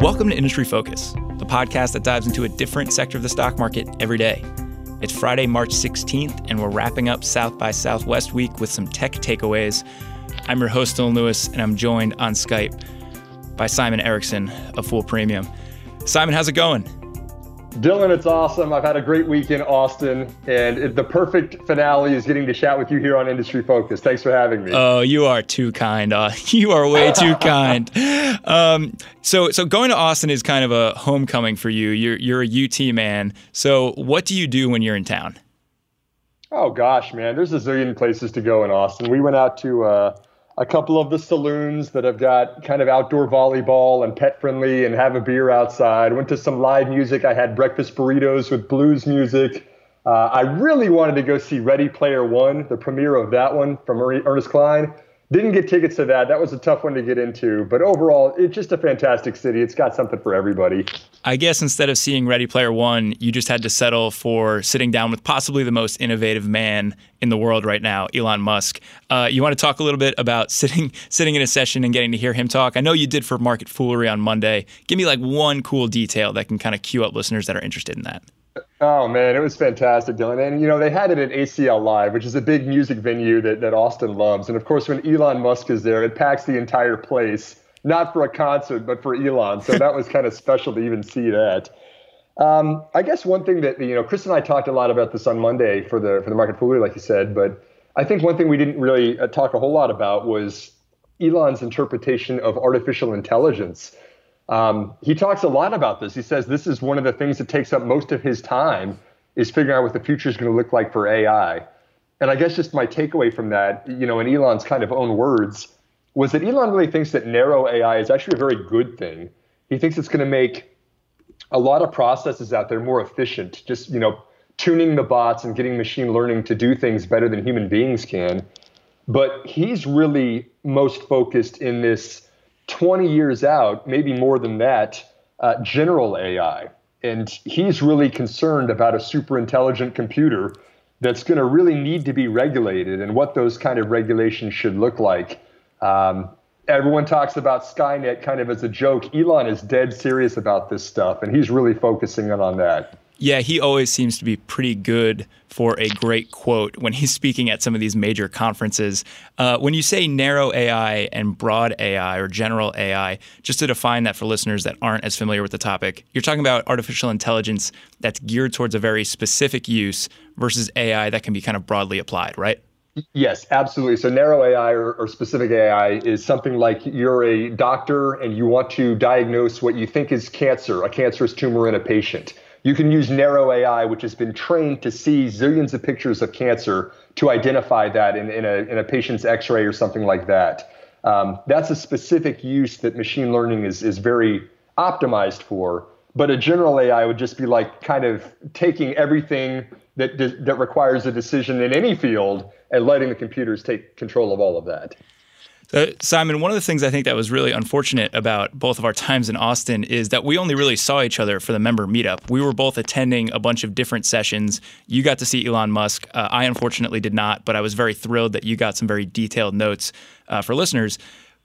Welcome to Industry Focus, the podcast that dives into a different sector of the stock market every day. It's Friday, March 16th, and we're wrapping up South by Southwest week with some tech takeaways. I'm your host, Dylan Lewis, and I'm joined on Skype by Simon Erickson of Full Premium. Simon, how's it going? Dylan, it's awesome. I've had a great week in Austin, and the perfect finale is getting to chat with you here on Industry Focus. Thanks for having me. Oh, you are too kind. You are way too kind. So going to Austin is kind of a homecoming for you. You're a UT man. So what do you do when you're in town? Oh, gosh, man. There's a zillion places to go in Austin. We went out to a couple of the saloons that have got kind of outdoor volleyball and pet friendly and have a beer outside. Went to some live music. I had breakfast burritos with blues music. I really wanted to go see Ready Player One, the premiere of that one from Ernest Cline. Didn't get tickets to that. That was a tough one to get into. But overall, it's just a fantastic city. It's got something for everybody. I guess instead of seeing Ready Player One, you just had to settle for sitting down with possibly the most innovative man in the world right now, Elon Musk. You want to talk a little bit about sitting in a session and getting to hear him talk? I know you did for Market Foolery on Monday. Give me like one cool detail that can kind of cue up listeners that are interested in that. Oh, man, it was fantastic, Dylan. And, you know, they had it at ACL Live, which is a big music venue that Austin loves. And, of course, when Elon Musk is there, it packs the entire place, not for a concert, but for Elon. So that was kind of special to even see that. I guess one thing that, you know, Chris and I talked a lot about this on Monday for the Market Foolery, like you said. But I think one thing we didn't really talk a whole lot about was Elon's interpretation of artificial intelligence. He talks a lot about this. He says this is one of the things that takes up most of his time is figuring out what the future is going to look like for AI. And I guess just my takeaway from that, you know, in Elon's kind of own words, was that Elon really thinks that narrow AI is actually a very good thing. He thinks it's going to make a lot of processes out there more efficient, just, you know, tuning the bots and getting machine learning to do things better than human beings can. But he's really most focused in this 20 years out, maybe more than that, general AI. And he's really concerned about a super intelligent computer that's going to really need to be regulated and what those kind of regulations should look like. Everyone talks about Skynet kind of as a joke. Elon is dead serious about this stuff, and he's really focusing on that. Yeah, he always seems to be pretty good for a great quote when he's speaking at some of these major conferences. When you say narrow AI and broad AI or general AI, just to define that for listeners that aren't as familiar with the topic, you're talking about artificial intelligence that's geared towards a very specific use versus AI that can be kind of broadly applied, right? Yes, absolutely. So narrow AI or specific AI is something like you're a doctor and you want to diagnose what you think is cancer, a cancerous tumor in a patient. You can use narrow AI, which has been trained to see zillions of pictures of cancer to identify that in a patient's X-ray or something like that. That's a specific use that machine learning is very optimized for. But a general AI would just be like kind of taking everything that requires a decision in any field and letting the computers take control of all of that. So, Simon, one of the things I think that was really unfortunate about both of our times in Austin is that we only really saw each other for the member meetup. We were both attending a bunch of different sessions. You got to see Elon Musk. I unfortunately did not, but I was very thrilled that you got some very detailed notes for listeners.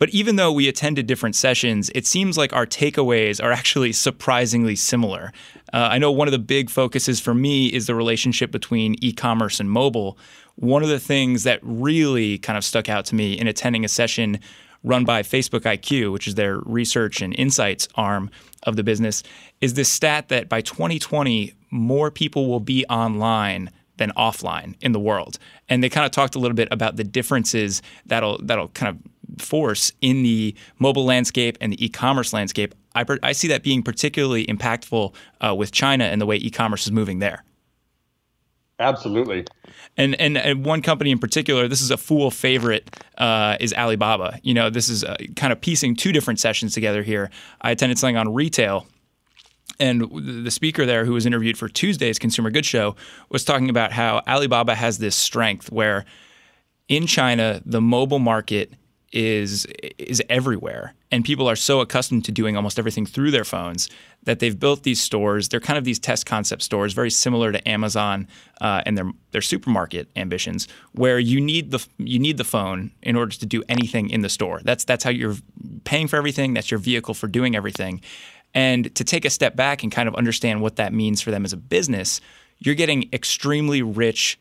But even though we attended different sessions, it seems like our takeaways are actually surprisingly similar. I know one of the big focuses for me is the relationship between e-commerce and mobile. One of the things that really kind of stuck out to me in attending a session run by Facebook IQ, which is their research and insights arm of the business, is this stat that by 2020, more people will be online than offline in the world. And they kind of talked a little bit about the differences that'll kind of force in the mobile landscape and the e-commerce landscape. I see that being particularly impactful with China and the way e-commerce is moving there. Absolutely. And one company in particular, this is a Fool favorite, is Alibaba. You know, this is kind of piecing two different sessions together here. I attended something on retail. And the speaker there who was interviewed for Tuesday's Consumer Goods Show was talking about how Alibaba has this strength where in China, the mobile market is everywhere. And people are so accustomed to doing almost everything through their phones that they've built these stores. They're kind of these test concept stores, very similar to Amazon and their supermarket ambitions, where you need the phone in order to do anything in the store. That's how you're paying for everything. That's your vehicle for doing everything. And to take a step back and kind of understand what that means for them as a business, you're getting extremely rich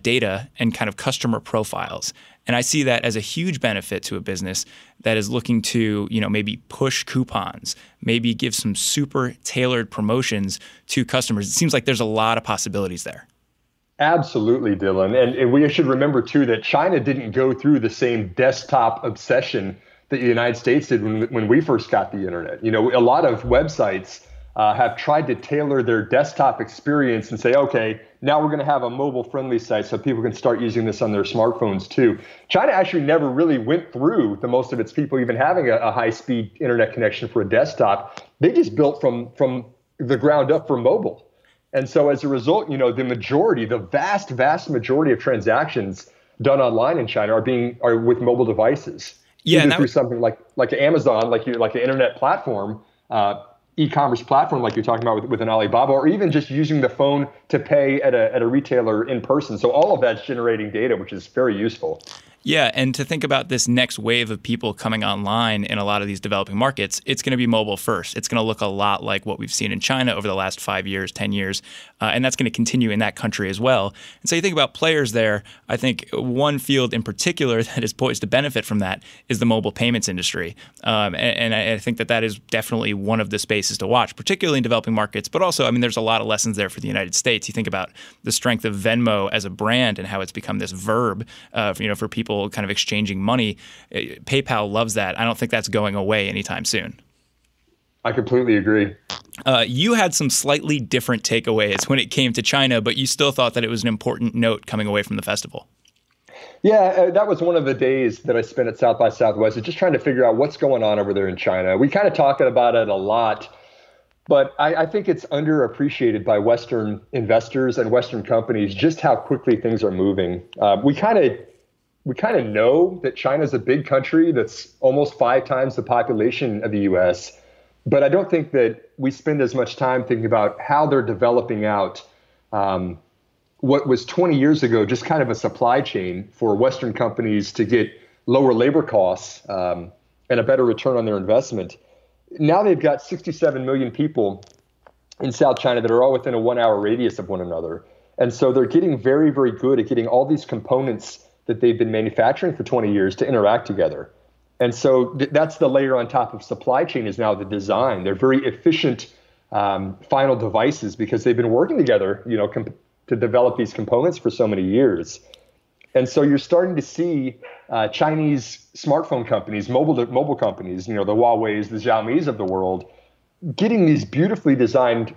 data and kind of customer profiles. And I see that as a huge benefit to a business that is looking to, you know, maybe push coupons, maybe give some super tailored promotions to customers. It seems like there's a lot of possibilities there. Absolutely, Dylan. And we should remember, too, that China didn't go through the same desktop obsession that the United States did when we first got the internet. You know, a lot of websites have tried to tailor their desktop experience and say, okay, now we're going to have a mobile-friendly site so people can start using this on their smartphones, too. China actually never really went through the most of its people even having a high-speed internet connection for a desktop. They just built from the ground up for mobile. And so as a result, you know, the majority, the vast, vast majority of transactions done online in China are with mobile devices. Yeah, either through something like Amazon, like an internet platform, e-commerce platform like you're talking about with an Alibaba, or even just using the phone to pay at a retailer in person. So all of that's generating data, which is very useful. Yeah, and to think about this next wave of people coming online in a lot of these developing markets, it's going to be mobile first. It's going to look a lot like what we've seen in China over the last 5 years, 10 years, and that's going to continue in that country as well. And so you think about players there, I think one field in particular that is poised to benefit from that is the mobile payments industry. And I think that is definitely one of the spaces to watch, particularly in developing markets, but also, I mean, there's a lot of lessons there for the United States. You think about the strength of Venmo as a brand and how it's become this verb, for people kind of exchanging money. PayPal loves that. I don't think that's going away anytime soon. I completely agree. You had some slightly different takeaways when it came to China, but you still thought that it was an important note coming away from the festival. Yeah, that was one of the days that I spent at South by Southwest, is just trying to figure out what's going on over there in China. We kind of talking about it a lot, but I think it's underappreciated by Western investors and Western companies just how quickly things are moving. We kind of know that China's a big country that's almost 5 times the population of the U.S., but I don't think that we spend as much time thinking about how they're developing out what was 20 years ago just kind of a supply chain for Western companies to get lower labor costs and a better return on their investment. Now they've got 67 million people in South China that are all within a 1-hour radius of one another. And so they're getting very, very good at getting all these components that they've been manufacturing for 20 years to interact together. And so that's the layer on top of supply chain, is now the design. They're very efficient final devices because they've been working together, you know, to develop these components for so many years. And so you're starting to see Chinese smartphone companies, mobile companies, you know, the Huaweis, the Xiaomi's of the world, getting these beautifully designed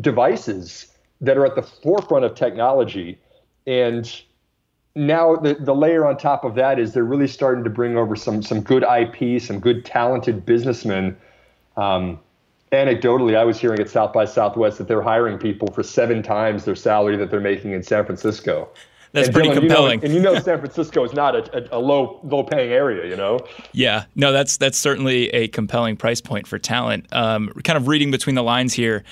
devices that are at the forefront of technology. And now the layer on top of that is they're really starting to bring over some good IP, some good talented businessmen. Anecdotally, I was hearing at South by Southwest that they're hiring people for 7 times their salary that they're making in San Francisco. That's pretty compelling. You know, San Francisco is not a low-paying area, you know? Yeah. No, that's certainly a compelling price point for talent. Kind of reading between the lines here,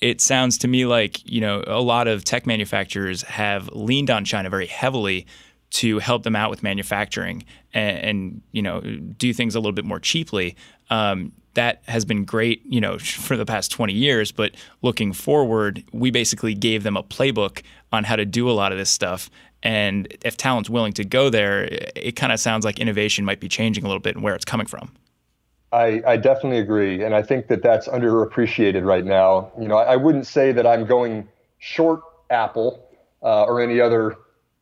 it sounds to me like, you know, a lot of tech manufacturers have leaned on China very heavily to help them out with manufacturing and you know, do things a little bit more cheaply. That has been great, you know, for the past 20 years. But looking forward, we basically gave them a playbook on how to do a lot of this stuff. And if talent's willing to go there, it kind of sounds like innovation might be changing a little bit and where it's coming from. I definitely agree, and I think that that's underappreciated right now. You know, I wouldn't say that I'm going short Apple or any other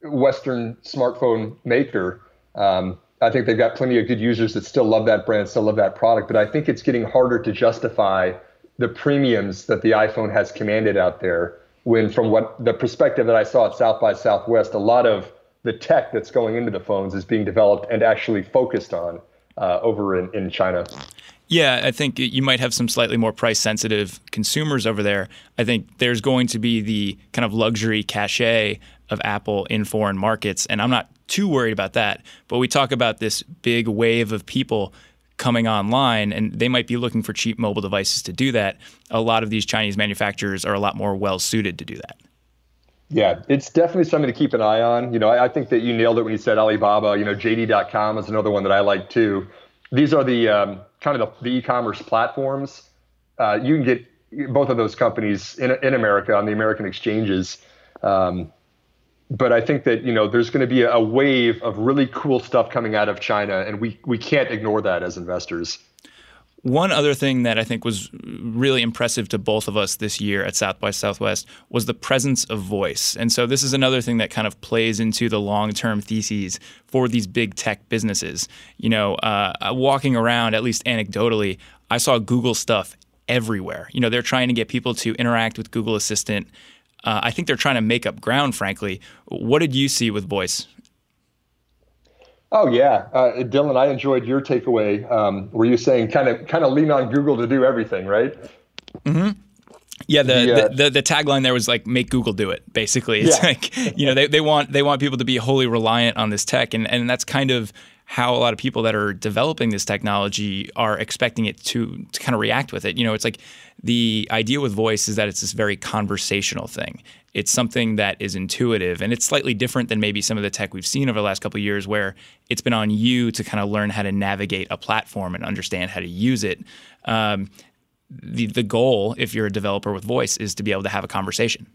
Western smartphone maker. I think they've got plenty of good users that still love that brand, still love that product, but I think it's getting harder to justify the premiums that the iPhone has commanded out there, when from what the perspective that I saw at South by Southwest, a lot of the tech that's going into the phones is being developed and actually focused on over in China. Yeah, I think you might have some slightly more price-sensitive consumers over there. I think there's going to be the kind of luxury cachet of Apple in foreign markets, and I'm not too worried about that. But we talk about this big wave of people coming online, and they might be looking for cheap mobile devices to do that. A lot of these Chinese manufacturers are a lot more well-suited to do that. Yeah, it's definitely something to keep an eye on. You know, I think that you nailed it when you said Alibaba. You know, JD.com is another one that I like too. These are the kind of the e-commerce platforms. You can get both of those companies in America on the American exchanges. But I think that, you know, there's going to be a wave of really cool stuff coming out of China, and we can't ignore that as investors. One other thing that I think was really impressive to both of us this year at South by Southwest was the presence of voice. And so this is another thing that kind of plays into the long-term theses for these big tech businesses. You know, walking around, at least anecdotally, I saw Google stuff everywhere. You know, they're trying to get people to interact with Google Assistant. I think they're trying to make up ground, frankly. What did you see with voice? Oh, yeah. Dylan, I enjoyed your takeaway. Were you saying kind of lean on Google to do everything, right? Mm-hmm. Yeah, the tagline there was like, make Google do it, basically. It's like, you know, they want people to be wholly reliant on this tech. And that's kind of how a lot of people that are developing this technology are expecting it to kind of react with it. You know, it's like the idea with voice is that it's this very conversational thing. It's something that is intuitive, and it's slightly different than maybe some of the tech we've seen over the last couple of years, where it's been on you to kind of learn how to navigate a platform and understand how to use it. The goal, if you're a developer with voice, is to be able to have a conversation.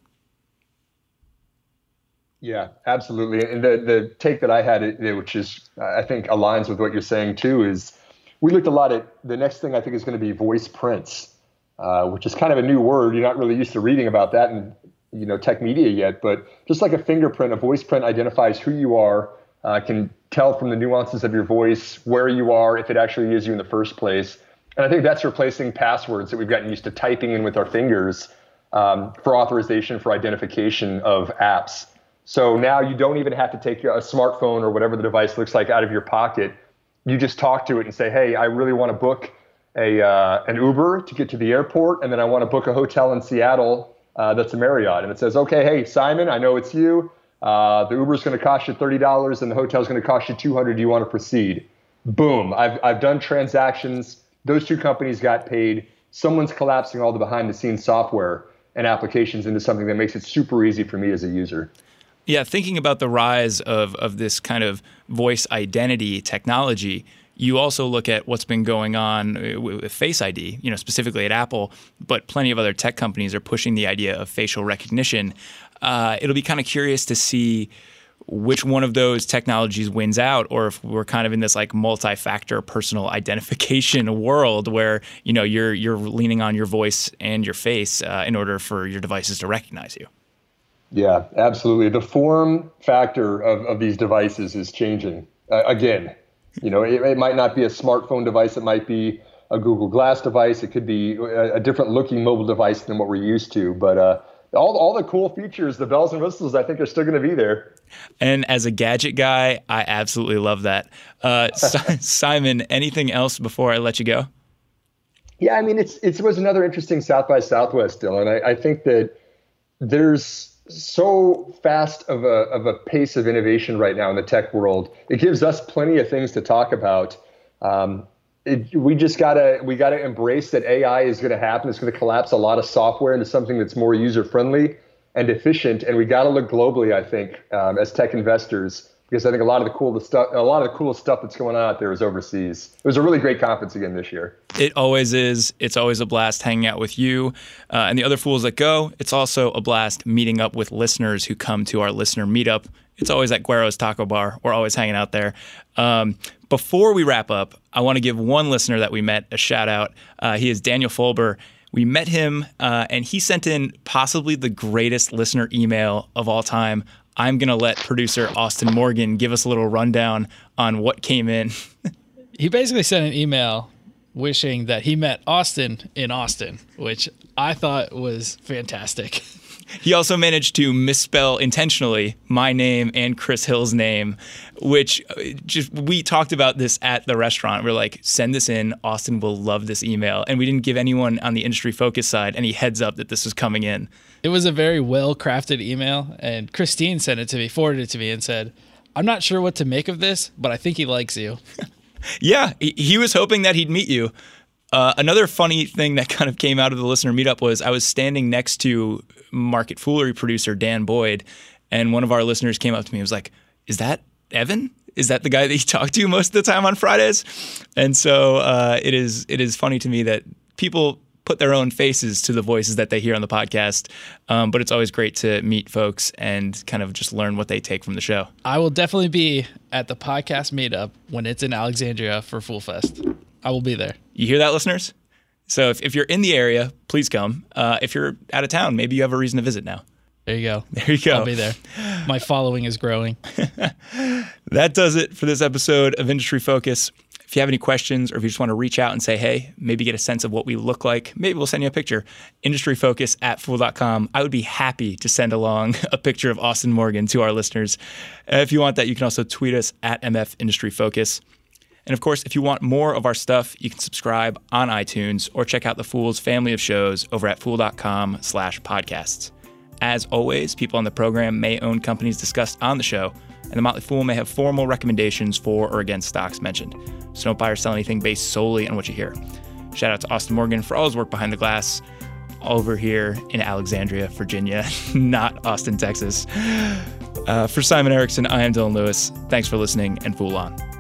Yeah, absolutely. And the take that I had, which is, I think, aligns with what you're saying too, is we looked a lot at the next thing I think is going to be voice prints, which is kind of a new word. You're not really used to reading about that in, you know, tech media yet, but just like a fingerprint, a voice print identifies who you are, can tell from the nuances of your voice where you are, if it actually is you in the first place. And I think that's replacing passwords that we've gotten used to typing in with our fingers for authorization, for identification of apps. So now you don't even have to take a smartphone or whatever the device looks like out of your pocket. You just talk to it and say, hey, I really want to book an Uber to get to the airport, and then I want to book a hotel in Seattle that's a Marriott. And it says, okay, hey, Simon, I know it's you. The Uber's going to cost you $30 and the hotel's going to cost you $200. Do you want to proceed? Boom. I've done transactions. Those two companies got paid. Someone's collapsing all the behind-the-scenes software and applications into something that makes it super easy for me as a user. Yeah, thinking about the rise of this kind of voice identity technology, you also look at what's been going on with Face ID, you know, specifically at Apple, but plenty of other tech companies are pushing the idea of facial recognition. It'll be kind of curious to see which one of those technologies wins out, or if we're kind of in this like multi-factor personal identification world where, you know, you're leaning on your voice and your face in order for your devices to recognize you. Yeah, absolutely. The form factor of these devices is changing. Again, you know, it might not be a smartphone device. It might be a Google Glass device. It could be a different looking mobile device than what we're used to. But all the cool features, the bells and whistles, I think are still going to be there. And as a gadget guy, I absolutely love that. Simon, anything else before I let you go? Yeah, I mean, it was another interesting South by Southwest, Dylan. I think that there's so fast of a pace of innovation right now in the tech world. It gives us plenty of things to talk about. We gotta embrace that AI is going to happen. It's going to collapse a lot of software into something that's more user friendly and efficient. And we got to look globally, I think, as tech investors, because I think a lot of the coolest stuff that's going on out there is overseas. It was a really great conference again this year. It always is. It's always a blast hanging out with you and the other fools that go. It's also a blast meeting up with listeners who come to our listener meetup. It's always at Guero's Taco Bar. We're always hanging out there. Before we wrap up, I want to give one listener that we met a shout out. He is Daniel Fulber. We met him and he sent in possibly the greatest listener email of all time. I'm going to let producer Austin Morgan give us a little rundown on what came in. He basically sent an email wishing that he met Austin in Austin, which I thought was fantastic. He also managed to misspell intentionally my name and Chris Hill's name, which just we talked about this at the restaurant. We're like, send this in. Austin will love this email. And we didn't give anyone on the industry focus side any heads up that this was coming in. It was a very well-crafted email, and Christine sent it to me, forwarded it to me, and said, I'm not sure what to make of this, but I think he likes you. Yeah, he was hoping that he'd meet you. Another funny thing that kind of came out of the listener meetup was I was standing next to Market Foolery producer Dan Boyd, and one of our listeners came up to me and was like, is that Evan? is that the guy that you talk to most of the time on Fridays? And so it is funny to me that people put their own faces to the voices that they hear on the podcast. But it's always great to meet folks and kind of just learn what they take from the show. I will definitely be at the podcast meetup when it's in Alexandria for FoolFest. I will be there. You hear that, listeners? So if you're in the area, please come. If you're out of town, maybe you have a reason to visit now. There you go. There you go. I'll be there. My following is growing. That does it for this episode of Industry Focus. If you have any questions or if you just want to reach out and say, hey, maybe get a sense of what we look like, maybe we'll send you a picture, industryfocus@fool.com. I would be happy to send along a picture of Austin Morgan to our listeners. If you want that, you can also tweet us at MFIndustryFocus. And of course, if you want more of our stuff, you can subscribe on iTunes or check out the Fool's family of shows over at fool.com/podcasts. As always, people on the program may own companies discussed on the show, and The Motley Fool may have formal recommendations for or against stocks mentioned. So don't buy or sell anything based solely on what you hear. Shout out to Austin Morgan for all his work behind the glass over here in Alexandria, Virginia, not Austin, Texas. For Simon Erickson, I am Dylan Lewis. Thanks for listening, and Fool on.